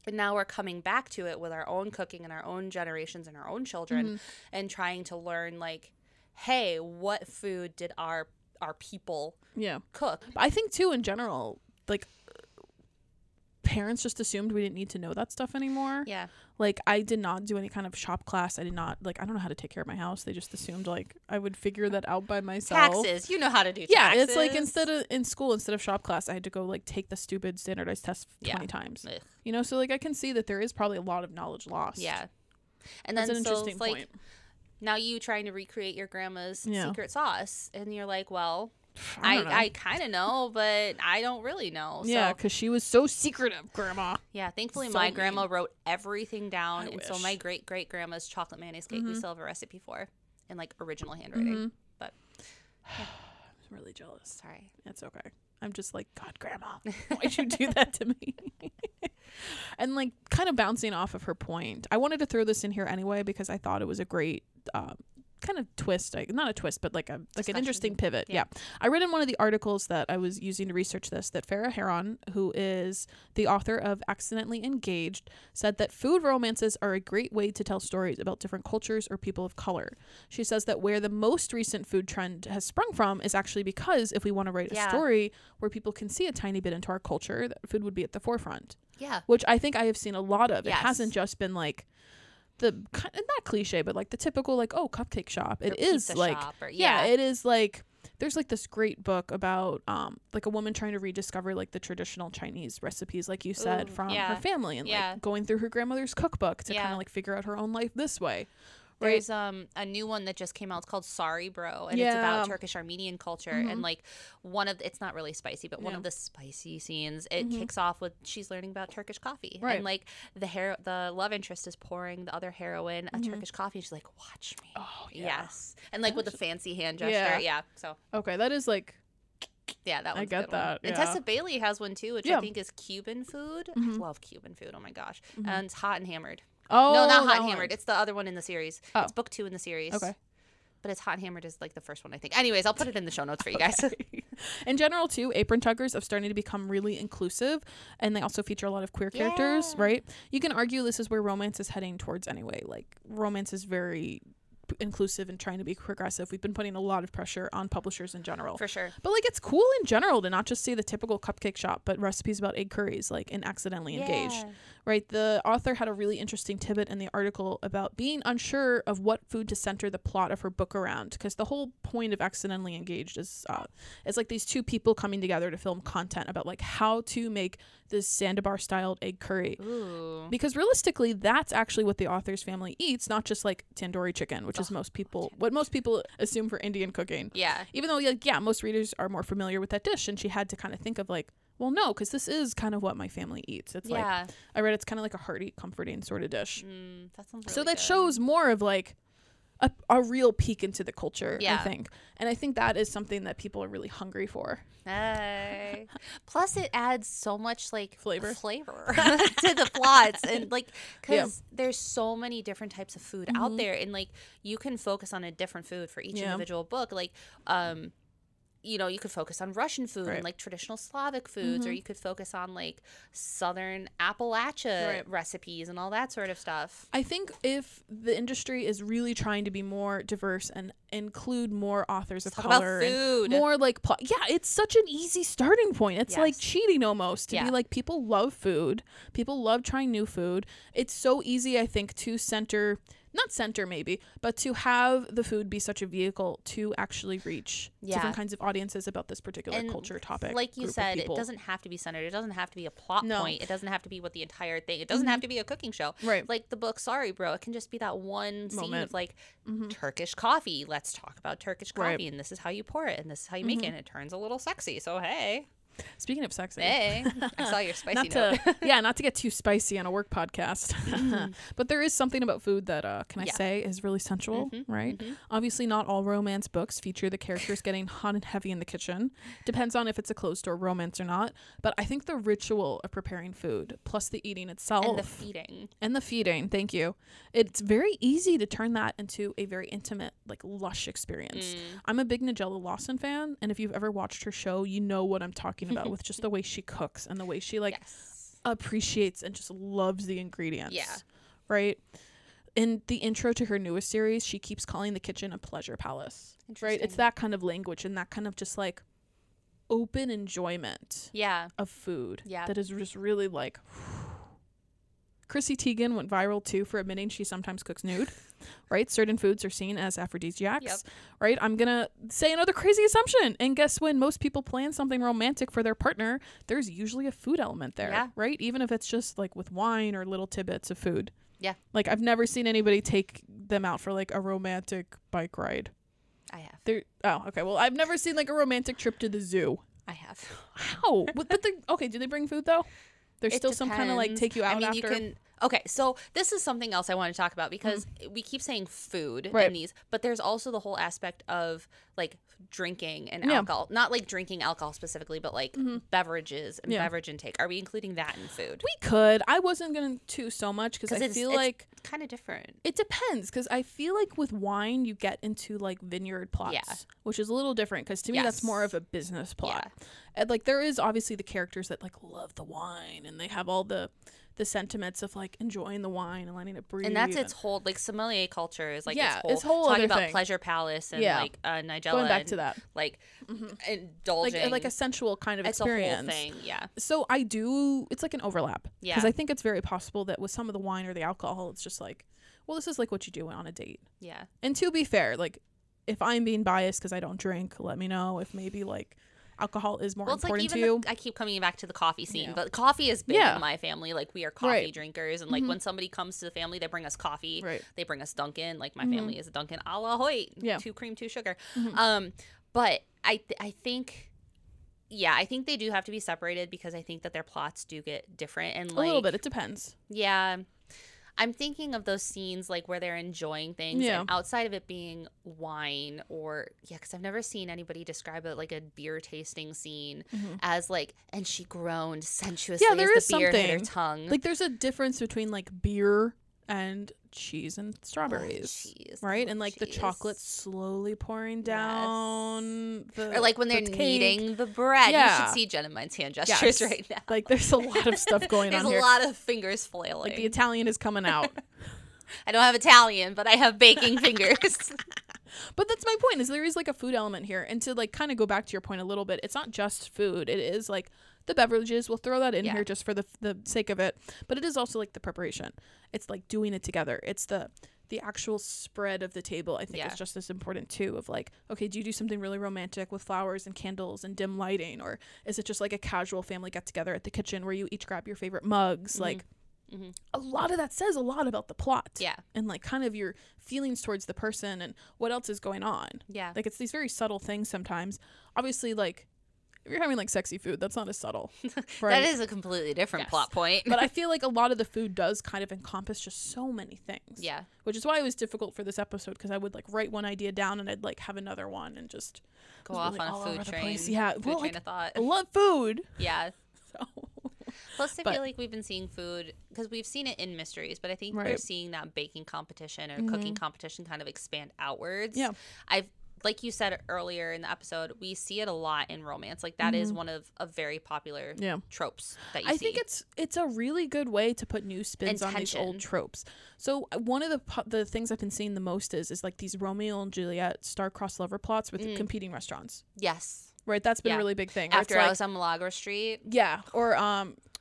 And now we're coming back to it with our own cooking and our own generations and our own children and trying to learn like, hey, what food did our people cook? I think too in general, like parents just assumed we didn't need to know that stuff anymore. Yeah. Like, I did not do any kind of shop class. I did not, like, I don't know how to take care of my house. They just assumed, like, I would figure that out by myself. Taxes. You know how to do taxes. Yeah, it's like in school, instead of shop class, I had to go, like, take the stupid standardized test 20 times. Ugh. You know, so, like, I can see that there is probably a lot of knowledge lost. Yeah. And then that's an interesting point. Like, now you trying to recreate your grandma's secret sauce, and you're like, well... I kind of know, but I don't really know. So. Yeah, because she was so secretive, Grandma. Yeah, thankfully my grandma wrote everything down. So my great-great-grandma's chocolate mayonnaise cake, we still have a recipe for in, like, original handwriting. Mm-hmm. But yeah. I'm really jealous. Sorry. That's okay. I'm just like, God, Grandma, why'd you do that to me? And, like, kind of bouncing off of her point, I wanted to throw this in here anyway because I thought it was a great... kind of twist, not a twist, but like an interesting pivot. Yeah. I read in one of the articles that I was using to research this that Farah Heron, who is the author of Accidentally Engaged, said that food romances are a great way to tell stories about different cultures or people of color. She says that where the most recent food trend has sprung from is actually because if we want to write a story where people can see a tiny bit into our culture, that food would be at the forefront. Yeah. Which I think I have seen a lot of. Yes. It hasn't just been like... not cliche, but like the typical like, oh, cupcake shop. It is like, it is like, there's like this great book about like a woman trying to rediscover like the traditional Chinese recipes, like you said, from her family, and like going through her grandmother's cookbook to kind of like figure out her own life this way. Right? There's a new one that just came out. It's called Sorry, Bro, and it's about Turkish Armenian culture. Mm-hmm. And like one of it's not really spicy, but one of the spicy scenes it kicks off with she's learning about Turkish coffee, right? And like the love interest is pouring the other heroine a Turkish coffee. And she's like, "Watch me!" Oh, yes, and like with a fancy hand gesture. Yeah. So okay, that is like. Yeah, that one's I get a good that. One. Yeah. And Tessa Bailey has one too, which I think is Cuban food. Mm-hmm. I love Cuban food. Oh my gosh, and it's Hot and Hammered. Oh, no, not Hot and Hammered. It's the other one in the series. Oh. It's book 2 in the series. Okay. But it's Hot and Hammered is like the first one, I think. Anyways, I'll put it in the show notes for you guys. In general, too, apron tuggers are starting to become really inclusive, and they also feature a lot of queer characters, right? You can argue this is where romance is heading towards anyway. Like, romance is very... inclusive and trying to be progressive. We've been putting a lot of pressure on publishers in general, for sure, but like it's cool in general to not just see the typical cupcake shop, but recipes about egg curries like in Accidentally Engaged, right? The author had a really interesting tidbit in the article about being unsure of what food to center the plot of her book around, because the whole point of Accidentally Engaged is it's like these two people coming together to film content about like how to make this sandbar styled egg curry. Ooh. Because realistically that's actually what the author's family eats, not just like tandoori chicken, which is what most people assume for Indian cooking. Yeah. Even though, like, most readers are more familiar with that dish, and she had to kind of think of like, well, no, because this is kind of what my family eats. It's like I read it's kind of like a hearty, comforting sort of dish. That sounds really so that good. Shows more of like a real peek into the culture, I think. And I think that is something that people are really hungry for. Hey. Plus, it adds so much, like, flavor to the plots. And, like, because there's so many different types of food out there. And, like, you can focus on a different food for each individual book. Like, you know, you could focus on Russian food and, like, traditional Slavic foods. Or you could focus on, like, Southern Appalachia recipes and all that sort of stuff. I think if the industry is really trying to be more diverse and include more authors of color. About food. And more, like, it's such an easy starting point. It's, like, cheating almost to be, like, people love food. People love trying new food. It's so easy, I think, to to have the food be such a vehicle to actually reach different kinds of audiences about this particular culture topic. Like you said, it doesn't have to be centered. It doesn't have to be a plot point. It doesn't have to be what the entire thing. It doesn't have to be a cooking show. Right. Like the book, Sorry, Bro. It can just be that one scene of like Turkish coffee. Let's talk about Turkish coffee. Right. And this is how you pour it. And this is how you make it. And it turns a little sexy. So, hey. Speaking of sexy, hey, I saw your spicy note. Not to get too spicy on a work podcast, but there is something about food that I say is really sensual, right? Mm-hmm. Obviously, not all romance books feature the characters getting hot and heavy in the kitchen. Depends on if it's a closed door romance or not. But I think the ritual of preparing food, plus the eating itself, and the feeding. Thank you. It's very easy to turn that into a very intimate, like lush experience. I'm a big Nigella Lawson fan, and if you've ever watched her show, you know what I'm talking about with just the way she cooks and the way she like appreciates and just loves the ingredients. Right? In the intro to her newest series, she keeps calling the kitchen a pleasure palace. Right? It's that kind of language and that kind of just like open enjoyment of food that is just really like... Chrissy Teigen went viral too for admitting she sometimes cooks nude, right? Certain foods are seen as aphrodisiacs, right? I'm going to say another crazy assumption. And guess when most people plan something romantic for their partner, there's usually a food element there, right? Even if it's just like with wine or little tidbits of food. Yeah. Like I've never seen anybody take them out for like a romantic bike ride. I have. Oh, okay. Well, I've never seen like a romantic trip to the zoo. I have. How? Okay, do they bring food though? There's still some kind of like take you out after. Okay, so this is something else I want to talk about because we keep saying food in these, but there's also the whole aspect of like drinking and alcohol. Not like drinking alcohol specifically, but like beverages and beverage intake. Are we including that in food? We could. I wasn't going to so much because I feel like it's kind of different. It depends because I feel like with wine you get into like vineyard plots, which is a little different because to me that's more of a business plot. And like there is obviously the characters that like love the wine and they have all the sentiments of like enjoying the wine and letting it breathe, and that's its whole like sommelier culture is like its whole talking about thing. Pleasure palace and like Nigella going back to that like indulging like a sensual kind of experience. It's a whole thing. So I do, it's like an overlap because I think it's very possible that with some of the wine or the alcohol it's just like, well, this is like what you do on a date. And to be fair, like if I'm being biased because I don't drink, let me know if maybe like alcohol is more important to you. I keep coming back to the coffee scene, but coffee is big in my family. Like we are coffee drinkers, and like when somebody comes to the family, they bring us coffee. They bring us Dunkin'. Like my family is a Dunkin' a la Hoyt, 2 cream, 2 sugar. But I think, I think they do have to be separated because I think that their plots do get different and like a little bit. It depends. I'm thinking of those scenes like where they're enjoying things and outside of it being wine or because I've never seen anybody describe it like a beer tasting scene as like, and she groaned sensuously as the beer hit her tongue. Like there's a difference between like beer and cheese and strawberries, right? And like the chocolate slowly pouring down, or like when they're kneading the bread. You should see Jen and mine's hand gestures right now. Like there's a lot of stuff going on here. There's a lot of fingers flailing. Like the Italian is coming out. I don't have Italian, but I have baking fingers. But that's my point, is there is like a food element here. And to like kind of go back to your point a little bit, it's not just food. It is like the beverages. We'll throw that in here just for the sake of it. But it is also like the preparation. It's like doing it together. It's the actual spread of the table, I think, is just as important too, of like, okay, do you do something really romantic with flowers and candles and dim lighting? Or is it just like a casual family get together at the kitchen where you each grab your favorite mugs? Like a lot of that says a lot about the plot and like kind of your feelings towards the person and what else is going on. Like it's these very subtle things sometimes. Obviously, like if you're having like sexy food, that's not as subtle, right? That is a completely different plot point. But I feel like a lot of the food does kind of encompass just so many things, which is why it was difficult for this episode, because I would like write one idea down and I'd like have another one and just go off really on a food train. Food train of thought. I love food. So plus, I feel like we've been seeing food because we've seen it in mysteries, but I think we're seeing that baking competition or cooking competition kind of expand outwards. Like you said earlier in the episode, we see it a lot in romance. Like that is one of a very popular tropes that you see. I think it's a really good way to put new spins on these old tropes. So one of the things I've been seeing the most is like these Romeo and Juliet star-crossed lover plots with competing restaurants. Right, that's been a really big thing. After I was on Milagro Street. Or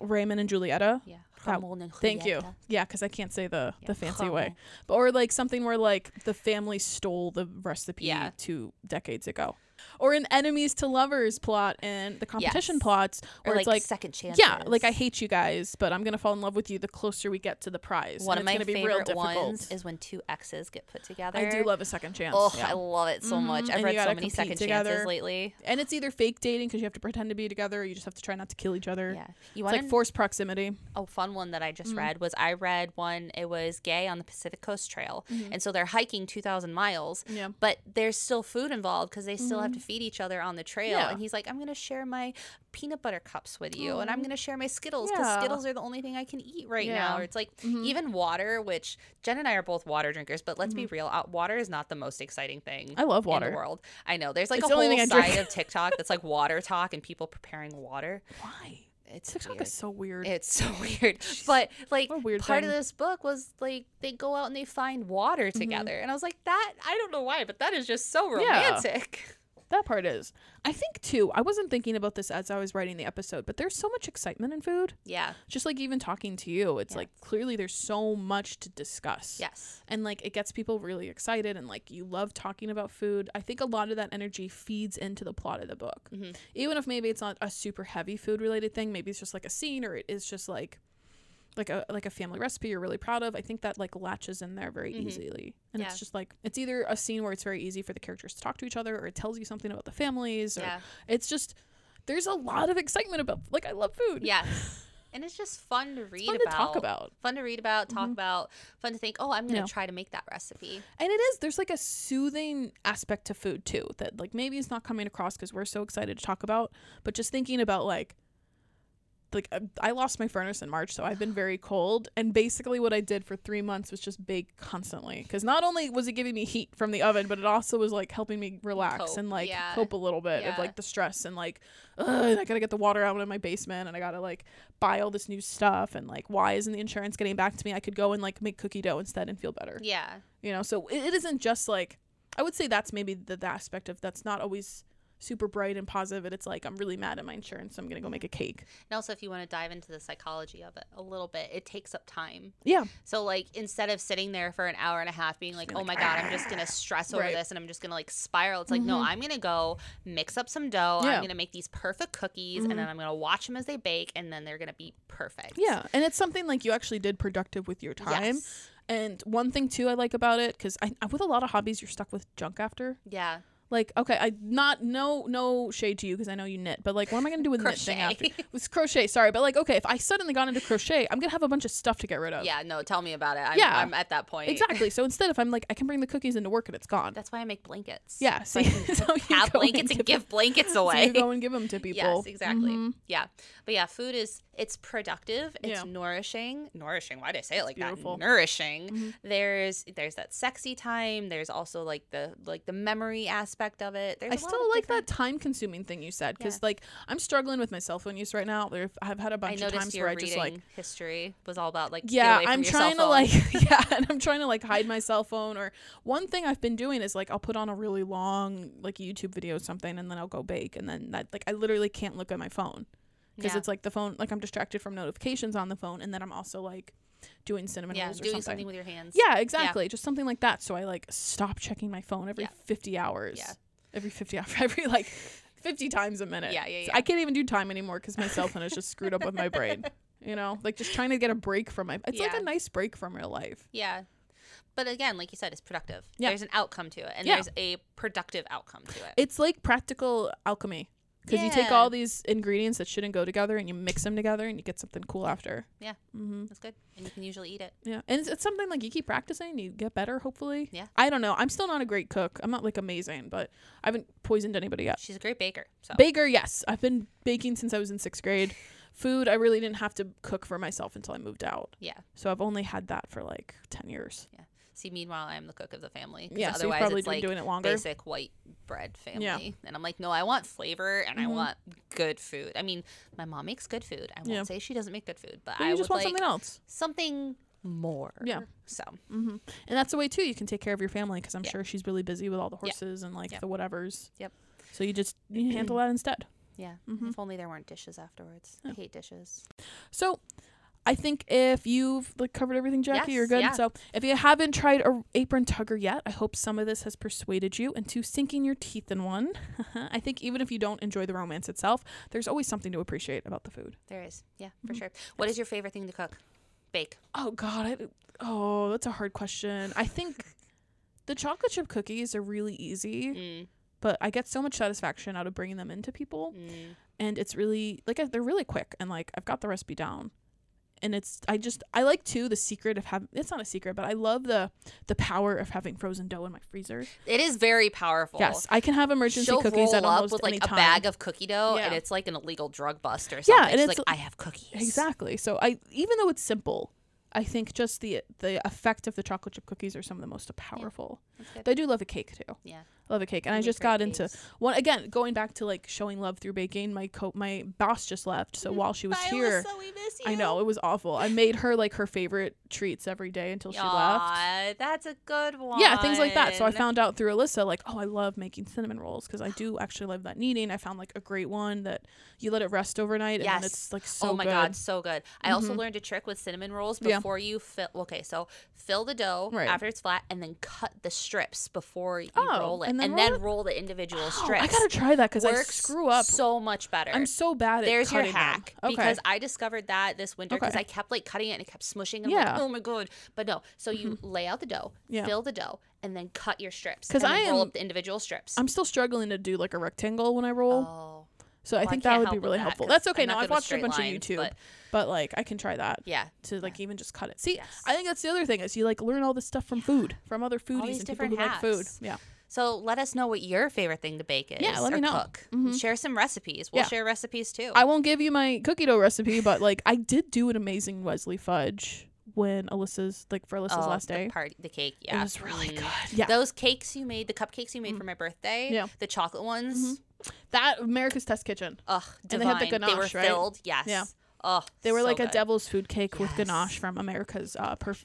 Ramon and Julietta. Ramon and Julietta. Thank you. Because I can't say the fancy way. But, or like something where like the family stole the recipe 2 decades ago. Or an enemies to lovers plot and the competition plots. Or it's like second chances. Like I hate you guys, but I'm going to fall in love with you the closer we get to the prize. One of my favorite ones is when 2 exes get put together. I do love a second chance. Oh, I love it so much. I've read so many second chances lately. And it's either fake dating because you have to pretend to be together or you just have to try not to kill each other. It's like forced proximity. A fun one that I just read was it was gay on the Pacific Coast Trail. And so they're hiking 2,000 miles, but there's still food involved because they still have to feed each other on the trail, and he's like, I'm gonna share my peanut butter cups with you and I'm gonna share my Skittles because Skittles are the only thing I can eat right now. Or it's like even water, which Jen and I are both water drinkers, but let's be real, water is not the most exciting thing. I love water in the world. I know there's like it's a whole side of TikTok that's like water talk and people preparing water. Why? It's TikTok weird. Is so weird. It's so weird. Jeez. But like part of this book was like they go out and they find water together, and I was like, that I don't know why, but that is just so romantic. That part is. I think, too, I wasn't thinking about this as I was writing the episode, but there's so much excitement in food. Yeah. Just, like, even talking to you, it's, like, clearly there's so much to discuss. Yes. And, like, it gets people really excited, and, like, you love talking about food. I think a lot of that energy feeds into the plot of the book. Mm-hmm. Even if maybe it's not a super heavy food-related thing, maybe it's just, like, a scene, or it is just, like a family recipe you're really proud of. I think that like latches in there very mm-hmm. easily, and it's just like it's either a scene where it's very easy for the characters to talk to each other, or it tells you something about the families, or it's just there's a lot of excitement about, like, I love food. Yes. And it's just fun to read about. Fun to talk about. Fun to read about, talk mm-hmm. about. Fun to think, oh, I'm going to try to make that recipe. And it is. There's like a soothing aspect to food too that like maybe it's not coming across because we're so excited to talk about, but just thinking about like I lost my furnace in March, so I've been very cold, and basically what I did for 3 months was just bake constantly, because not only was it giving me heat from the oven, but it also was like helping me relax and like cope a little bit of like the stress, and like I gotta get the water out of my basement, and I gotta like buy all this new stuff, and like why isn't the insurance getting back to me? I could go and like make cookie dough instead and feel better. You know, so it isn't just like, I would say that's maybe the aspect of that's not always super bright and positive, and it's like I'm really mad at my insurance, so I'm gonna go make a cake. And also, if you want to dive into the psychology of it a little bit, it takes up time. So like instead of sitting there for an hour and a half being like, oh my god, I'm just gonna stress over this and I'm just gonna like spiral, it's like no, I'm gonna go mix up some dough, I'm gonna make these perfect cookies, and then I'm gonna watch them as they bake, and then they're gonna be perfect. And it's something like you actually did productive with your time. And one thing too I like about it, because I with a lot of hobbies you're stuck with junk after. Like, okay, I not no shade to you because I know you knit, but like, what am I gonna do with knitting after? It was crochet, sorry, but like, okay, if I suddenly got into crochet, I'm gonna have a bunch of stuff to get rid of. Yeah, no, tell me about it. I'm at that point. Exactly. So instead, if I'm like, I can bring the cookies into work and it's gone. That's why I make blankets. Yeah, see, so have blankets and give blankets away. So you go and give them to people. Yes, exactly. Mm-hmm. Yeah, but yeah, food is it's productive. It's nourishing. Nourishing. Why did I say it like that? Nourishing. Mm-hmm. There's that sexy time. There's also like the memory aspect of it. There's I still like that time-consuming thing you said, because like I'm struggling with my cell phone use right now. I've had a bunch of times where I just like history was all about like I'm trying to like and I'm trying to like hide my cell phone. Or one thing I've been doing is like I'll put on a really long like YouTube video or something, and then I'll go bake, and then that like I literally can't look at my phone because it's like the phone, like I'm distracted from notifications on the phone, and then I'm also like doing cinnamon rolls or doing something with your hands. Just something like that. So I like stop checking my phone every 50 hours. Every 50 hours, every like 50 times a minute. So I can't even do time anymore because my cell phone is just screwed up with my brain, you know, like just trying to get a break from my it's like a nice break from real life. But again, like you said, it's productive. There's an outcome to it, and there's a productive outcome to it. It's like practical alchemy, because you take all these ingredients that shouldn't go together and you mix them together and you get something cool after. That's good. And you can usually eat it. And it's something like you keep practicing, you get better, hopefully. I don't know, I'm still not a great cook. I'm not like amazing, but I haven't poisoned anybody yet. She's a great baker. Yes, I've been baking since I was in 6th grade. Food, I really didn't have to cook for myself until I moved out. So I've only had that for like 10 years. See, meanwhile, I'm the cook of the family. So otherwise, probably it's like doing it longer. Basic white bread family. And I'm like, no, I want flavor, and I want good food. I mean, my mom makes good food. I won't say she doesn't make good food, but I just want like something else. Something more. So. And that's a way, too, you can take care of your family, because I'm sure she's really busy with all the horses and like the whatevers. So you just handle that instead. If only there weren't dishes afterwards. I hate dishes. So I think if you've like covered everything, Jackie, you're good. So if you haven't tried an apron tugger yet, I hope some of this has persuaded you into sinking your teeth in one. I think even if you don't enjoy the romance itself, there's always something to appreciate about the food. There is. For sure. What is your favorite thing to cook? Bake. Oh, God. Oh, that's a hard question. I think the chocolate chip cookies are really easy, but I get so much satisfaction out of bringing them into people. And it's really like they're really quick, and like I've got the recipe down. And it's I like too the secret of having, it's not a secret, but I love the power of having frozen dough in my freezer. It is very powerful. Yes, I can have emergency cookies at almost with any time. She'll roll up with like a bag of cookie dough, and it's like an illegal drug bust or something. Yeah, and it's like I have cookies. Exactly. So I, even though it's simple, I think just the effect of the chocolate chip cookies are some of the most powerful. But I do love a cake too. Love a cake. And I just got into one again, going back to like showing love through baking. My boss just left, so while she was here, I know, it was awful. I made her like her favorite treats every day until she left. That's a good one. Yeah, things like that. So I found out through Alyssa, like, oh, I love making cinnamon rolls because I do actually love that kneading. I found like a great one that you let it rest overnight, and it's like so good. Oh my god, so good. I also learned a trick with cinnamon rolls before you fill. Okay, so fill the dough after it's flat, and then cut the strips before you roll it, and then roll the individual strips. I gotta try that because I screw up so much better. I'm so bad at There's cutting your hack them. Okay. Because I discovered that this winter because I kept like cutting it and it kept smushing. And I'm like, oh my god! But no, so you lay out the dough, fill the dough, and then cut your strips. Because I roll up the individual strips. I'm still struggling to do like a rectangle when I roll. Oh. So I think that would be really helpful. That's okay. No, I've watched a bunch of YouTube, but like I can try that. Yeah. To like even just cut it. See, I think that's the other thing is you like learn all this stuff from food, from other foodies and people who like food. Yeah. So let us know what your favorite thing to bake is. Yeah, let me know. Cook. Mm-hmm. Share some recipes. We'll share recipes too. I won't give you my cookie dough recipe, but like I did do an amazing Wesley fudge when Alyssa's like for Alyssa's last day. The cake, yeah. It was really good. Yeah. Those cakes you made, the cupcakes you made for my birthday, the chocolate ones. Mm-hmm. That America's Test Kitchen. Ugh, divine. And they had the ganache, they were filled, right? Yes. Yeah. Oh, they were so like good. A devil's food cake with ganache from America's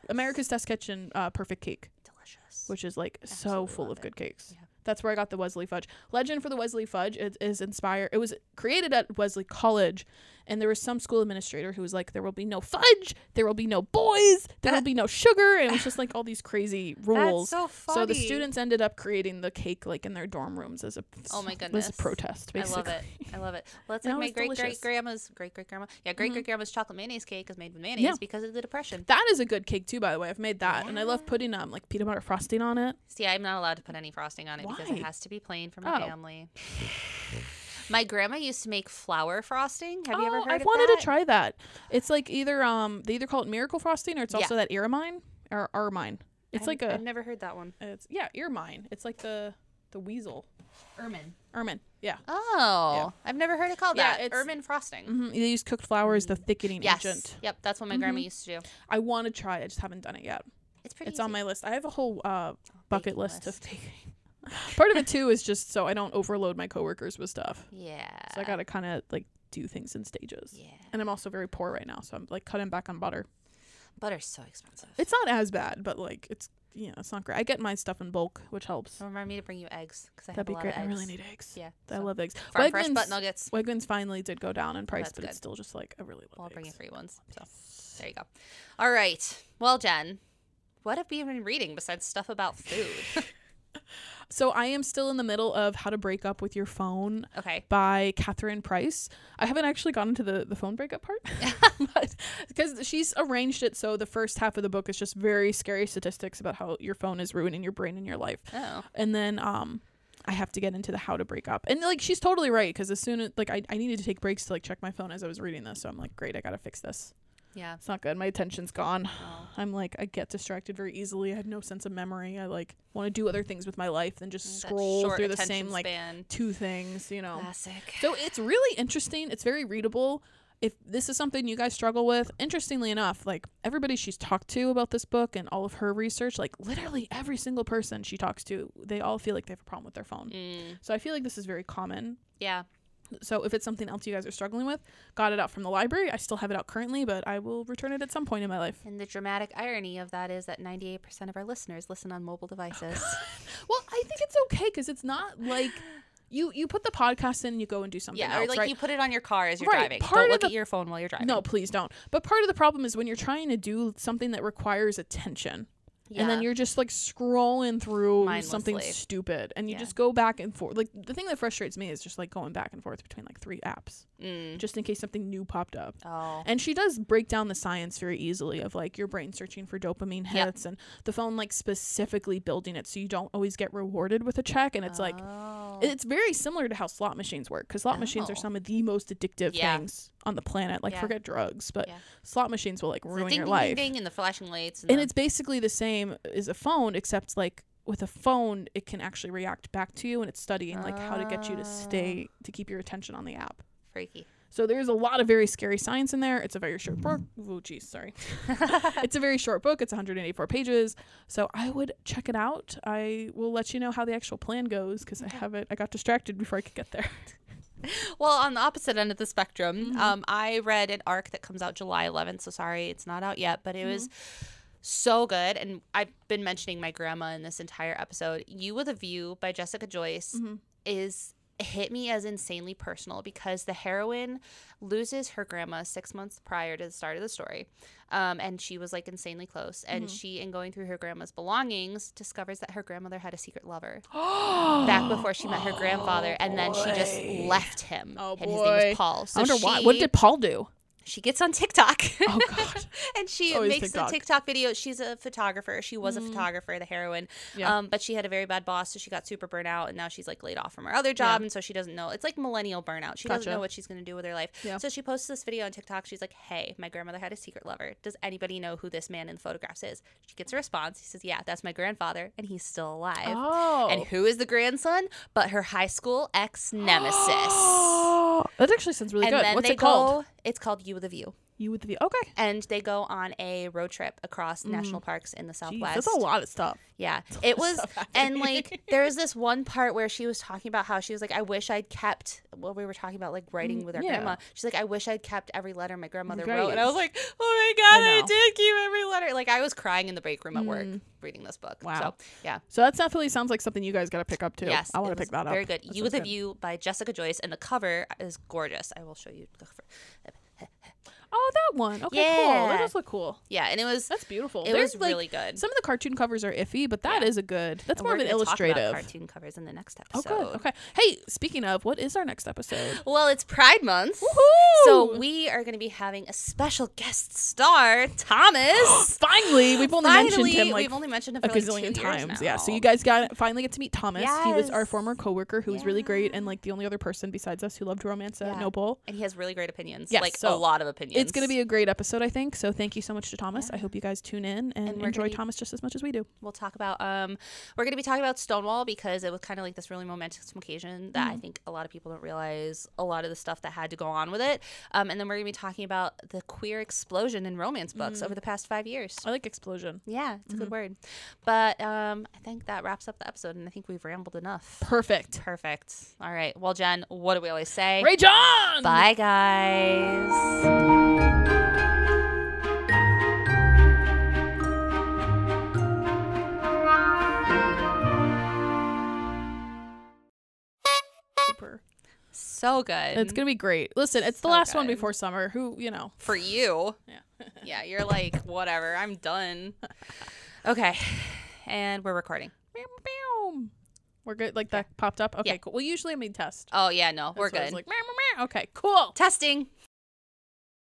America's Test Kitchen perfect cake. Delicious. Which is like absolutely so full of good cakes. Yeah. That's where I got the Wesley fudge. Legend for the Wesley fudge is inspired. It was created at Wesley College, and there was some school administrator who was like, "There will be no fudge. There will be no boys. There will be no sugar." And it was just like all these crazy rules. That's so funny. So the students ended up creating the cake like in their dorm rooms as a as a protest. Basically. I love it. Well, that's like my great great grandma's chocolate mayonnaise cake is made with mayonnaise because of the Depression. That is a good cake too, by the way. I've made that, and I love putting like peanut butter frosting on it. See, I'm not allowed to put any frosting on it. Wow. Because it has to be plain for my family. My grandma used to make flour frosting. Have you ever heard of that? I wanted to try that. It's like either they either call it miracle frosting or it's also that ermine or ermine. It's like I've never heard that one. It's ermine. It's like the weasel. Ermine. Yeah. Oh, yeah. I've never heard it called that. It's ermine frosting. Mm-hmm. They use cooked flour as the thickening agent. Yep, that's what my grandma used to do. I want to try it. I just haven't done it yet. It's pretty. It's easy. On my list. I have a whole bucket list of baking. Part of it too is just so I don't overload my coworkers with stuff. Yeah. So I gotta kind of like do things in stages. Yeah. And I'm also very poor right now, so I'm like cutting back on butter. Butter's so expensive. It's not as bad, but like it's not great. I get my stuff in bulk, which helps. Remind me to bring you eggs because that'd be great. I really need eggs. Yeah. I love eggs. Farm fresh butt nuggets. Wegmans finally did go down in price, but it's still just like I really love. I'll bring you free ones. So there you go. All right. Well, Jen, what have we been reading besides stuff about food? So I am still in the middle of How to Break Up With Your Phone by Katherine Price. I haven't actually gotten to the phone breakup part because she's arranged it so the first half of the book is just very scary statistics about how your phone is ruining your brain and your life. Oh. And then I have to get into the how to break up. And like she's totally right because as soon as like I needed to take breaks to like check my phone as I was reading this. So I'm like, great, I got to fix this. Yeah. It's not good. My attention's gone. Oh. I'm like, I get distracted very easily. I have no sense of memory. I like want to do other things with my life than just scroll through the same like two things, you know. Classic. So it's really interesting. It's very readable. If this is something you guys struggle with, interestingly enough, like everybody she's talked to about this book and all of her research, like literally every single person she talks to, they all feel like they have a problem with their phone. Mm. So I feel like this is very common. Yeah. So if it's something else you guys are struggling with, got it out from the library. I still have it out currently, but I will return it at some point in my life. And the dramatic irony of that is that 98% of our listeners listen on mobile devices. Well, I think it's okay because it's not like you put the podcast in and you go and do something else, or like you put it on your car as you're driving. Don't look at your phone while you're driving. No, please don't. But part of the problem is when you're trying to do something that requires attention. Yeah. And then you're just like scrolling through something stupid and you just go back and forth. Like the thing that frustrates me is just like going back and forth between like three apps just in case something new popped up. Oh. And she does break down the science very easily of like your brain searching for dopamine hits and the phone like specifically building it so you don't always get rewarded with a check. And it's like, it's very similar to how slot machines work because slot machines are some of the most addictive things on the planet. Like forget drugs, but slot machines will like ruin your life. Ding, ding, and the flashing lights. And it's basically the same as a phone, except like with a phone, it can actually react back to you and it's studying like how to get you to keep your attention on the app. Freaky. So there's a lot of very scary science in there. It's a very short book. Oh, geez, sorry. It's a very short book. It's 184 pages. So I would check it out. I will let you know how the actual plan goes because okay. I got distracted before I could get there. Well, on the opposite end of the spectrum, mm-hmm. I read an arc that comes out July 11th. So sorry, it's not out yet, but it mm-hmm. was so good. And I've been mentioning my grandma in this entire episode. You with a View by Jessica Joyce mm-hmm. Hit me as insanely personal because the heroine loses her grandma 6 months prior to the start of the story, and she was like insanely close, and mm-hmm. she, in going through her grandma's belongings, discovers that her grandmother had a secret lover back before she met her grandfather, and then she just left him, and his name was Paul. So I wonder why. What did Paul do? She gets on TikTok. Oh, God. And she makes TikTok. A TikTok video. She's a photographer. She was a photographer, the heroine. Yeah. But she had a very bad boss, so she got super burnt out, and now she's, like, laid off from her other job, and so she doesn't know. It's like millennial burnout. She doesn't know what she's going to do with her life. Yeah. So she posts this video on TikTok. She's like, hey, my grandmother had a secret lover. Does anybody know who this man in the photographs is? She gets a response. He says, yeah, that's my grandfather, and he's still alive. Oh. And who is the grandson? But her high school ex-nemesis. That actually sounds really good. What's it called? It's called You with a View. You with the View. Okay. And they go on a road trip across national parks in the Southwest. Jeez, that's a lot of stuff. Yeah. It was, and like, there was this one part where she was talking about how she was like, I wish I'd kept, well, we were talking about like writing with our grandma. She's like, I wish I'd kept every letter my grandmother wrote. And I was like, oh my God, I did keep every letter. Like, I was crying in the break room at work reading this book. Wow. So, yeah. So that definitely sounds like something you guys got to pick up too. Yes. I want to pick that up. Very good. That You with a View by Jessica Joyce, and the cover is gorgeous. I will show you the cover. Oh, that one. Okay, cool. That does look cool. Yeah, and that's beautiful. It was like, really good. Some of the cartoon covers are iffy, but that is a good. That's more of an illustrative. We're going to talk about cartoon covers in the next episode. Oh, good. Okay. Hey, speaking of, what is our next episode? Well, it's Pride Month. Woohoo! So we are going to be having a special guest star, Thomas. Finally, we've only mentioned him a gazillion times. Yeah. So you guys finally get to meet Thomas. Yes. He was our former coworker who was really great and like the only other person besides us who loved romance at Noble. And he has really great opinions. Yes, like a lot of opinions. It's going to be a great episode, I think. So thank you so much to Thomas. I hope you guys tune in and enjoy Thomas just as much as we do. We'll talk about, we're going to be talking about Stonewall because it was kind of like this really momentous occasion that I think a lot of people don't realize a lot of the stuff that had to go on with it. And then we're going to be talking about the queer explosion in romance books over the past 5 years. I like explosion. Yeah, it's a good word. But I think that wraps up the episode, and I think we've rambled enough. Perfect. All right. Well, Jen, what do we always say? Rage on! Bye, guys. So good. It's gonna be great. Listen, it's the last one before summer. Who, you know, for you. Yeah. Yeah, you're like, whatever, I'm done. Okay, and we're recording. We're good. Like that popped up. Okay, cool. Well, usually I mean test. Oh yeah, no, we're good. Like, okay, cool. Testing.